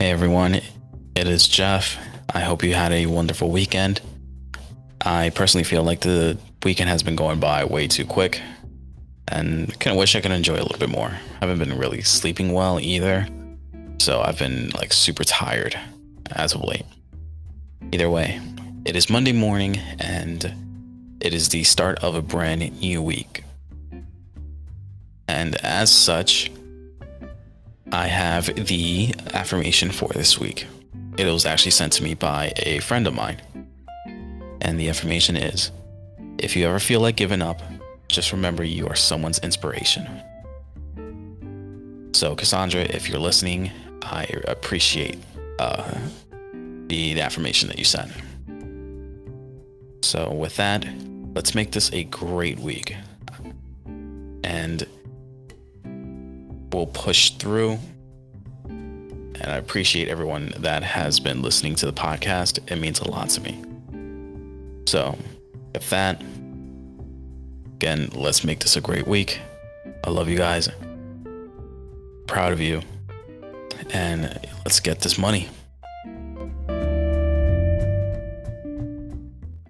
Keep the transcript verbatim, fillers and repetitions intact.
Hey everyone, it is Jeff. I hope you had a wonderful weekend. I personally feel like the weekend has been going by way too quick, and kind of wish I could enjoy it a little bit more. I haven't been really sleeping well either, so I've been like super tired as of late. Either way, it is Monday morning, and it is the start of a brand new week. And as such, I have the affirmation for this week. It was actually sent to me by a friend of mine. And the affirmation is, if you ever feel like giving up, just remember you are someone's inspiration. So Cassandra, if you're listening, I appreciate uh, the, the affirmation that you sent. So with that, let's make this a great week. And we'll push through. And I appreciate everyone that has been listening to the podcast. It means a lot to me. So with that, again, let's make this a great week. I love you guys. Proud of you. And let's get this money.